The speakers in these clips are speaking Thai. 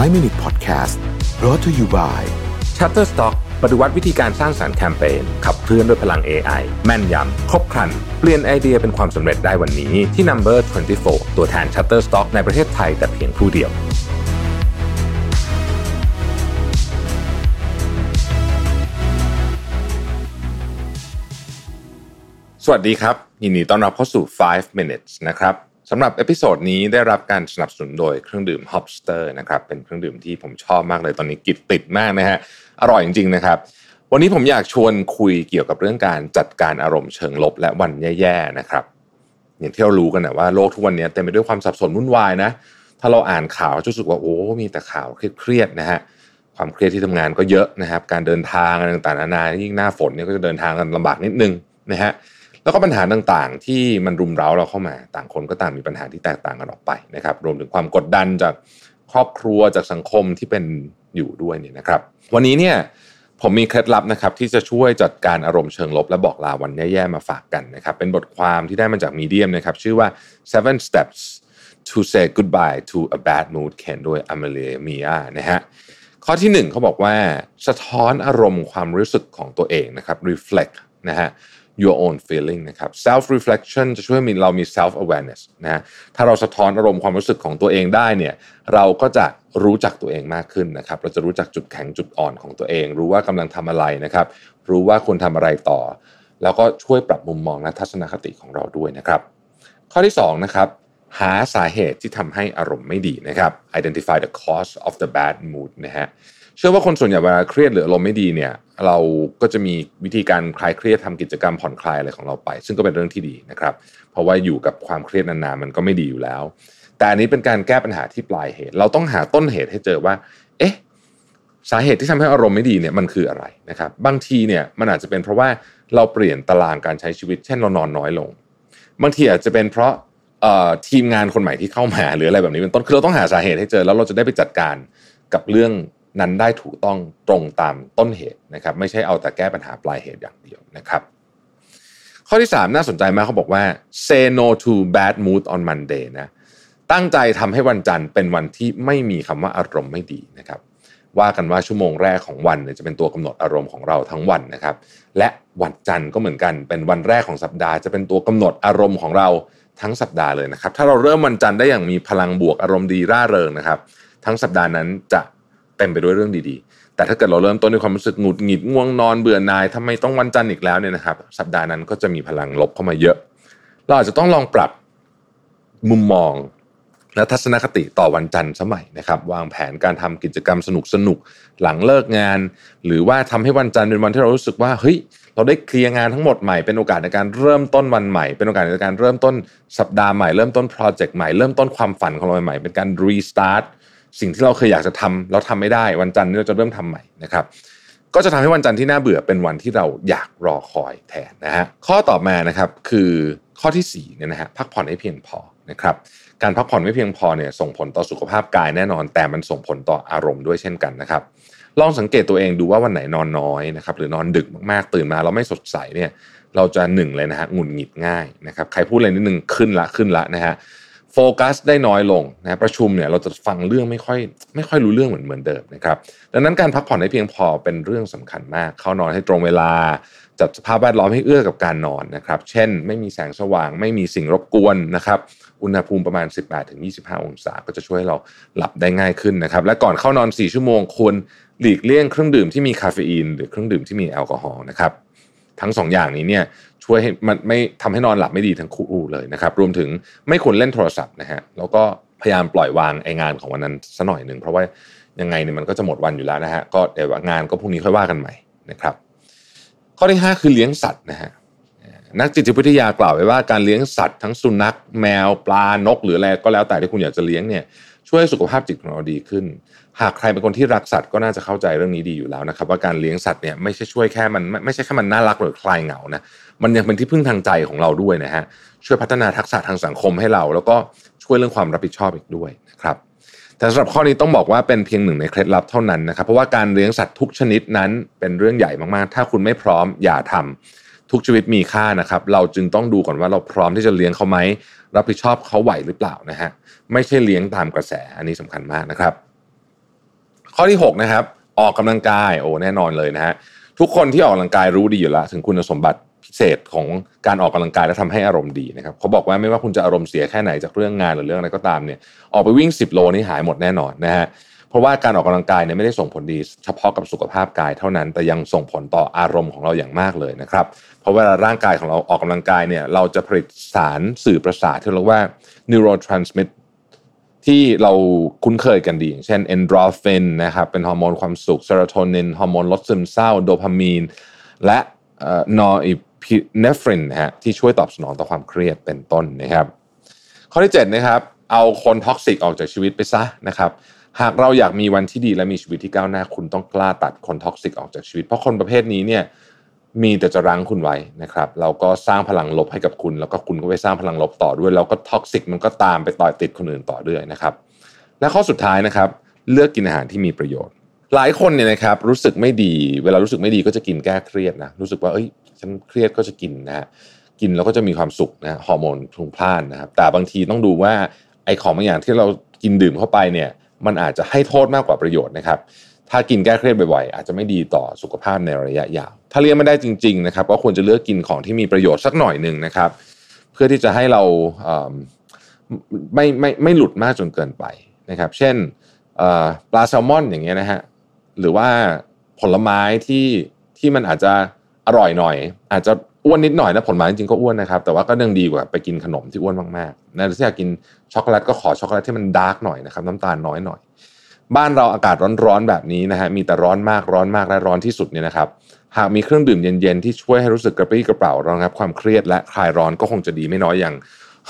5 Minutes Podcast brought to you by Shutterstock ปฏิวัติวิธีการสร้างสรรค์แคมเปญขับเคลื่อนด้วยพลัง AI แม่นยำครบครันเปลี่ยนไอเดียเป็นความสำเร็จได้วันนี้ที่ Number 24 ตัวแทน Shutterstock ในประเทศไทยแต่เพียงผู้เดียวสวัสดีครับยินดีต้อนรับเข้าสู่ 5 Minutes นะครับสำหรับเอพิโซดนี้ได้รับการสนับสนุนโดยเครื่องดื่ม Hopster นะครับเป็นเครื่องดื่มที่ผมชอบมากเลยตอนนี้กินติดมากนะฮะอร่อยจริงๆนะครับวันนี้ผมอยากชวนคุยเกี่ยวกับเรื่องการจัดการอารมณ์เชิงลบและวันแย่ๆนะครับอย่างที่เรารู้กันนะว่าโลกทุกวันนี้เต็มไปด้วยความสับสนวุ่นวายนะถ้าเราอ่านข่าวจะรู้สึกว่าโอ้มีแต่ข่าวเครียดๆนะฮะความเครียดที่ทำงานก็เยอะนะครับการเดินทางต่างๆนานายิ่งหน้าฝนเนี่ยก็จะเดินทางกันลำบากนิดนึงนะฮะแล้วก็ปัญหาต่างๆที่มันรุมเร้าเราเข้ามาต่างคนก็ต่างมีปัญหาที่แตกต่างกันออกไปนะครับรวมถึงความกดดันจากครอบครัวจากสังคมที่เป็นอยู่ด้วยนี่นะครับวันนี้เนี่ยผมมีเคล็ดลับนะครับที่จะช่วยจัดการอารมณ์เชิงลบและบอกลาวันแย่ๆมาฝากกันนะครับเป็นบทความที่ได้มาจากมีเดียมนะครับชื่อว่า 7 Steps to Say Goodbye to a Bad Mood เขียนโดย Amelia Mia นะฮะข้อที่1เขาบอกว่าสะท้อนอารมณ์ความรู้สึกของตัวเองนะครับ reflect นะฮะyour own feeling นะครับ self reflection จะช่วยเรามี self awareness นะถ้าเราสะท้อนอารมณ์ความรู้สึกของตัวเองได้เนี่ยเราก็จะรู้จักตัวเองมากขึ้นนะครับเราจะรู้จักจุดแข็งจุดอ่อนของตัวเองรู้ว่ากำลังทำอะไรนะครับรู้ว่าควรทำอะไรต่อแล้วก็ช่วยปรับมุมมองและทัศนคติของเราด้วยนะครับข้อที่2นะครับหาสาเหตุที่ทำให้อารมณ์ไม่ดีนะครับ identify the cause of the bad mood นะฮะเชื่อว่าคนส่วนใหญ่เวลาเครียดหรืออารมณ์ไม่ดีเนี่ยเราก็จะมีวิธีการคลายเครียดทำกิจกรรมผ่อนคลายอะไรของเราไปซึ่งก็เป็นเรื่องที่ดีนะครับเพราะว่าอยู่กับความเครียดนานๆมันก็ไม่ดีอยู่แล้วแต่อันนี้เป็นการแก้ปัญหาที่ปลายเหตุเราต้องหาต้นเหตุให้เจอว่าเอ๊ะสาเหตุที่ทำให้อารมณ์ไม่ดีเนี่ยมันคืออะไรนะครับบางทีเนี่ยมันอาจจะเป็นเพราะว่าเราเปลี่ยนตารางการใช้ชีวิตเช่นเรานอนน้อยลงบางทีอาจจะเป็นเพราะทีมงานคนใหม่ที่เข้ามาหรืออะไรแบบนี้เป็นต้นคือเราต้องหาสาเหตุให้เจอแล้วเราจะได้ไปจัดการกับเรื่องนั้นได้ถูกต้องตรงตามต้นเหตุนะครับไม่ใช่เอาแต่แก้ปัญหาปลายเหตุอย่างเดียวนะครับข้อที่3น่าสนใจมากเขาบอกว่า say no to bad mood on Monday นะตั้งใจทำให้วันจันทร์เป็นวันที่ไม่มีคำว่าอารมณ์ไม่ดีนะครับว่ากันว่าชั่วโมงแรกของวันเนี่ยจะเป็นตัวกำหนดอารมณ์ของเราทั้งวันนะครับและวันจันทร์ก็เหมือนกันเป็นวันแรกของสัปดาห์จะเป็นตัวกำหนดอารมณ์ของเราทั้งสัปดาห์เลยนะครับถ้าเราเริ่มวันจันทร์ได้อย่างมีพลังบวกอารมณ์ดีร่าเริงนะครับทั้งสัปดาห์นั้นจะเต็มไปด้วยเรื่องดีๆแต่ถ้าเกิดเราเริ่มต้นด้วยความรู้สึกหงุดหงิดง่วงนอนเบื่อหน่ายทำไมต้องวันจันทร์อีกแล้วเนี่ยนะครับสัปดาห์นั้นก็จะมีพลังลบเข้ามาเยอะเราอาจจะต้องลองปรับมุมมองและทัศนคติต่อวันจันทร์สมัยนะครับวางแผนการทำกิจกรรมสนุกๆหลังเลิกงานหรือว่าทำให้วันจันทร์เป็นวันที่เรารู้สึกว่าเฮ้ยเราได้เคลียร์งานทั้งหมดใหม่เป็นโอกาสในการเริ่มต้นวันใหม่เป็นโอกาสในการเริ่มต้นสัปดาห์ใหม่เริ่มต้นโปรเจกต์ใหม่เริ่มต้นความฝันของเราใหม่เป็นการรีสตาร์ทสิ่งที่เราเคยอยากจะทำแล้วทำไม่ได้วันจันทร์นี้เราจะเริ่มทำใหม่นะครับก็จะทำให้วันจันทร์ที่น่าเบื่อเป็นวันที่เราอยากรอคอยแทนนะฮะข้อต่อมานะครับคือข้อที่4เนี่ยนะฮะพักผ่อนให้เพียงพอนะครับการพักผ่อนไม่เพียงพอเนี่ยส่งผลต่อสุขภาพกายแน่นอนแต่มันส่งผลต่ออารมณ์ด้วยเช่นกันนะครับลองสังเกตตัวเองดูว่าวันไหนนอนน้อยนะครับหรือนอนดึกมากๆตื่นมาเราไม่สดใสเนี่ยเราจะหนึ่งเลยนะฮะหงุดหงิดง่ายนะครับใครพูดอะไรนิดนึงขึ้นละนะฮะโฟกัสได้น้อยลงนะประชุมเนี่ยเราจะฟังเรื่องไม่ค่อยรู้เรื่องเหมือนเดิมนะครับดังนั้นการพักผ่อนให้เพียงพอเป็นเรื่องสำคัญมากเข้านอนให้ตรงเวลาจัดสภาพแวดล้อมให้เอื้อกับการนอนนะครับเช่นไม่มีแสงสว่างไม่มีสิ่งรบกวนนะครับอุณหภูมิประมาณ 18-25 องศาก็จะช่วยให้เราหลับได้ง่ายขึ้นนะครับและก่อนเข้านอน4ชั่วโมงควรหลีกเลี่ยงเครื่องดื่มที่มีคาเฟอีนหรือเครื่องดื่มที่มีแอลกอฮอล์นะครับทั้ง2 อย่างนี้เนี่ยช่วยให้มันไม่ทำให้นอนหลับไม่ดีทั้งคู่เลยนะครับรวมถึงไม่ควรเล่นโทรศัพท์นะฮะแล้วก็พยายามปล่อยวางงานของวันนั้นสักหน่อยนึงเพราะว่ายังไงเนี่ยมันก็จะหมดวันอยู่แล้วนะฮะก็เดี๋ยวงานก็พรุ่งนี้ค่อยว่ากันใหม่นะครับข้อที่5คือเลี้ยงสัตว์นะฮะนักจิตวิทยากล่าวไว้ว่าการเลี้ยงสัตว์ทั้งสุนัขแมวปลานกหรืออะไรก็แล้วแต่ที่คุณอยากจะเลี้ยงเนี่ยช่วยสุขภาพจิตของเราดีขึ้นหากใครเป็นคนที่รักสัตว์ก็น่าจะเข้าใจเรื่องนี้ดีอยู่แล้วนะครับว่าการเลี้ยงสัตว์เนี่ยไม่ใช่ช่วยแค่มันไม่ใช่แค่มันน่ารักหรือคลายเหงานะมันยังเป็นที่พึ่งทางใจของเราด้วยนะฮะช่วยพัฒนาทักษะทางสังคมให้เราแล้วก็ช่วยเรื่องความรับผิดชอบอีกด้วยนะครับแต่สำหรับข้อนี้ต้องบอกว่าเป็นเพียงหนึ่งในเคล็ดลับเท่านั้นนะครับเพราะว่าการเลี้ยงสัตว์ทุกชนิดนั้นเป็นเรื่องใหญ่มากๆถ้าคุณไม่พร้อมอย่าทำทุกชีวิตมีค่านะครับเราจึงต้องดูก่อนว่าเราพร้อมที่จะเลี้ยงเขาไหมรับผิดชอบเขาไหวหรือเปล่านะฮะไม่ใช่เลี้ยงตามกระแสอันนี้สำคัญมากนะครับ ข้อที่6นะครับออกกำลังกายโอ้แน่นอนเลยนะฮะทุกคนที่ออกกำลังกายรู้ดีอยู่แล้วถึงคุณสมบัติพิเศษของการออกกำลังกายและทำให้อารมณ์ดีนะครับเขาบอกว่าไม่ว่าคุณจะอารมณ์เสียแค่ไหนจากเรื่องงานหรือเรื่องอะไรก็ตามเนี่ยออกไปวิ่ง10โลนี่หายหมดแน่นอนนะฮะเพราะว่าการออกกำลังกายเนี่ยไม่ได้ส่งผลดีเฉพาะกับสุขภาพกายเท่านั้นแต่ยังส่งผลต่ออารมณ์ของเราอย่างมากเลยนะครับเพราะเวลาร่างกายของเราออกกำลังกายเนี่ยเราจะผลิตสารสื่อประสาทที่เรียกว่า neurotransmitter ที่เราคุ้นเคยกันดีอย่างเช่น endorphin นะครับเป็นฮอร์โมนความสุข serotonin ฮอร์โมนลดซึมเศร้า dopamine และnorepinephrine ฮะที่ช่วยตอบสนองต่อความเครียดเป็นต้นนะครับข้อที่7นะครับเอาคนท็อกซิกออกจากชีวิตไปซะนะครับหากเราอยากมีวันที่ดีและมีชีวิตที่ก้าวหน้าคุณต้องกล้าตัดคนท็อกซิกออกจากชีวิตเพราะคนประเภทนี้เนี่ยมีแต่จะรั้งคุณไว้นะครับเราก็สร้างพลังลบให้กับคุณแล้วก็คุณก็ไปสร้างพลังลบต่อด้วยแล้วก็ท็อกซิกมันก็ตามไปต่อยติดคนอื่นต่อเรื่อยนะครับและข้อสุดท้ายนะครับเลือกกินอาหารที่มีประโยชน์หลายคนเนี่ยนะครับรู้สึกไม่ดีเวลารู้สึกไม่ดีก็จะกินแก้เครียดนะรู้สึกว่าเอ้ยฉันเครียดก็จะกินนะฮะกินแล้วก็จะมีความสุขนะฮอร์โมนพลุ่งพล่านนะครับแต่บางทีต้องดูว่าไอ้ของบางอย่างที่เรากินดื่มเข้าไปเนี่ยมันอาจจะให้โทษมากกว่าประโยชน์นะครับถ้ากินแก้เครียดบ่อยๆอาจจะไม่ดีต่อสุขภาพในระยะยาวถ้าเลี่ยงไม่ได้จริงๆนะครับก็ควรจะเลือกกินของที่มีประโยชน์สักหน่อยนึงนะครับเพื่อที่จะให้เราไม่หลุดมากจนเกินไปนะครับเช่นปลาแซลมอนอย่างเงี้ยนะฮะหรือว่าผลไม้ที่มันอาจจะอร่อยหน่อยอาจจะอ้วนนิดหน่อยนะผลไม้จริงๆก็อ้วนนะครับแต่ว่าก็ยังดีกว่าไปกินขนมที่อ้วนมากๆนะหรือถ้าอยากกินช็อกโกแลตก็ขอช็อกโกแลตที่มันดาร์กหน่อยนะครับน้ำตาลน้อยหน่อยบ้านเราอากาศร้อนๆแบบนี้นะฮะมีแต่ร้อนมากและร้อนที่สุดเนี่ยนะครับหากมีเครื่องดื่มเย็นๆที่ช่วยให้รู้สึกกระปรี้กระเปร่าระงับความเครียดและคลายร้อนก็คงจะดีไม่น้อยอย่าง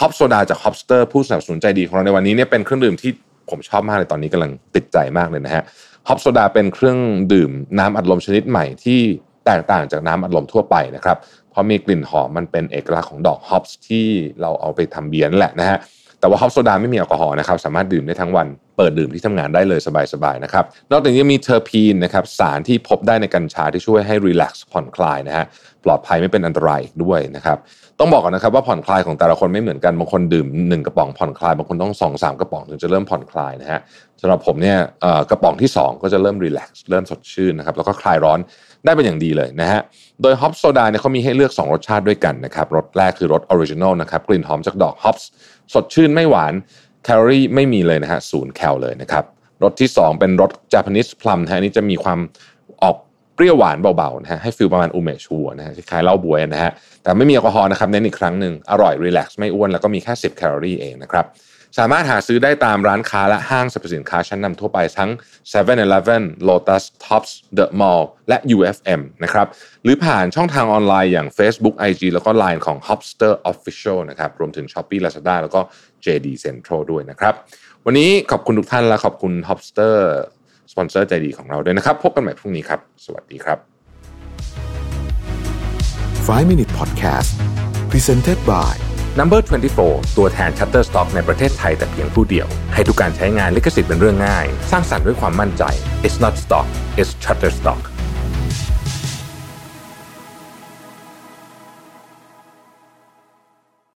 ฮอปโซดาจาก Hopster ผู้สนับสนุนใจดีของเราในวันนี้เนี่ยเป็นเครื่องดื่มที่ผมชอบมากเลยตอนนี้กำลังติดใจมากเลยนะฮะฮอปโซดาเป็นเครื่องดื่มน้ำอัดลมชนิดใหม่ที่แตกต่างจากน้ำอัดลมทั่วไปนะครับเพราะมีกลิ่นหอมมันเป็นเอกลักษณ์ของดอกฮอปส์ที่เราเอาไปทำเบียร์นั่นแหละนะฮะแต่ว่าฮอปโซดาไม่มีแอลกอฮอล์นะครับสามารถดื่มได้ทั้งวันเปิดดื่มที่ทำงานได้เลยสบายๆนะครับนอกจากนี้มีเทอร์พีนนะครับสารที่พบได้ในกัญชาที่ช่วยให้รีแลกซ์ผ่อนคลายนะฮะปลอดภัยไม่เป็นอันตรายด้วยนะครับต้องบอกก่อนนะครับว่าผ่อนคลายของแต่ละคนไม่เหมือนกันบางคนดื่ม1กระป๋องผ่อนคลายบางคนต้อง 2-3 กระป๋องถึงจะเริ่มผ่อนคลายนะฮะสำหรับผมเนี่ยกระป๋องที่2ก็จะเริ่มรีแลกซ์เริ่มสดชื่นนะครับแล้วก็คลายร้อนได้เป็นอย่างดีเลยนะฮะโดยฮอปโซดาเนี่ยเขามีให้เลือก2รสชาติด้วยกันนะครับรสแรกคือรสออริจินอลนะครับกลิ่นหอมจากดอกฮอปส์สดชื่นไม่หวานแคลอรี่ไม่มีเลยนะฮะ0แคลเลยนะครับรสที่2เป็นรส Japanese Plum นะฮะอันนี้จะมีความออกเปรี้ยวหวานเบาๆนะฮะให้ฟีลประมาณอูเมชัวนะฮะคล้ายๆเหล้าบวยนะฮะแต่ไม่มีแอลกอฮอล์นะครับเน้นอีกครั้งนึงอร่อยรีแลกซ์ไม่อ้วนแล้วก็มีแค่10แคลอรี่เองนะครับสามารถหาซื้อได้ตามร้านค้าและห้างสรรพสินค้าชั้นนำทั่วไปทั้ง 7-Eleven, Lotus, Tops, The Mall และ UFM นะครับหรือผ่านช่องทางออนไลน์อย่าง Facebook, IG แล้วก็ LINE ของ Hopster Official นะครับรวมถึง Shopee, Lazada แล้วก็ JD Central ด้วยนะครับวันนี้ขอบคุณทุกท่านและขอบคุณ Hopster สปอนเซอร์ใจดีของเราด้วยนะครับพบกันใหม่พรุ่งนี้ครับสวัสดีครับ 5 Minute Podcast Presented by Number 24 ตัวแทน Shutterstock ในประเทศไทยแต่เพียงผู้เดียวให้ทุกการใช้งานลิขสิทธิ์เป็นเรื่องง่ายสร้างสรรค์ด้วยความมั่นใจ It's not stock, it's Shutterstock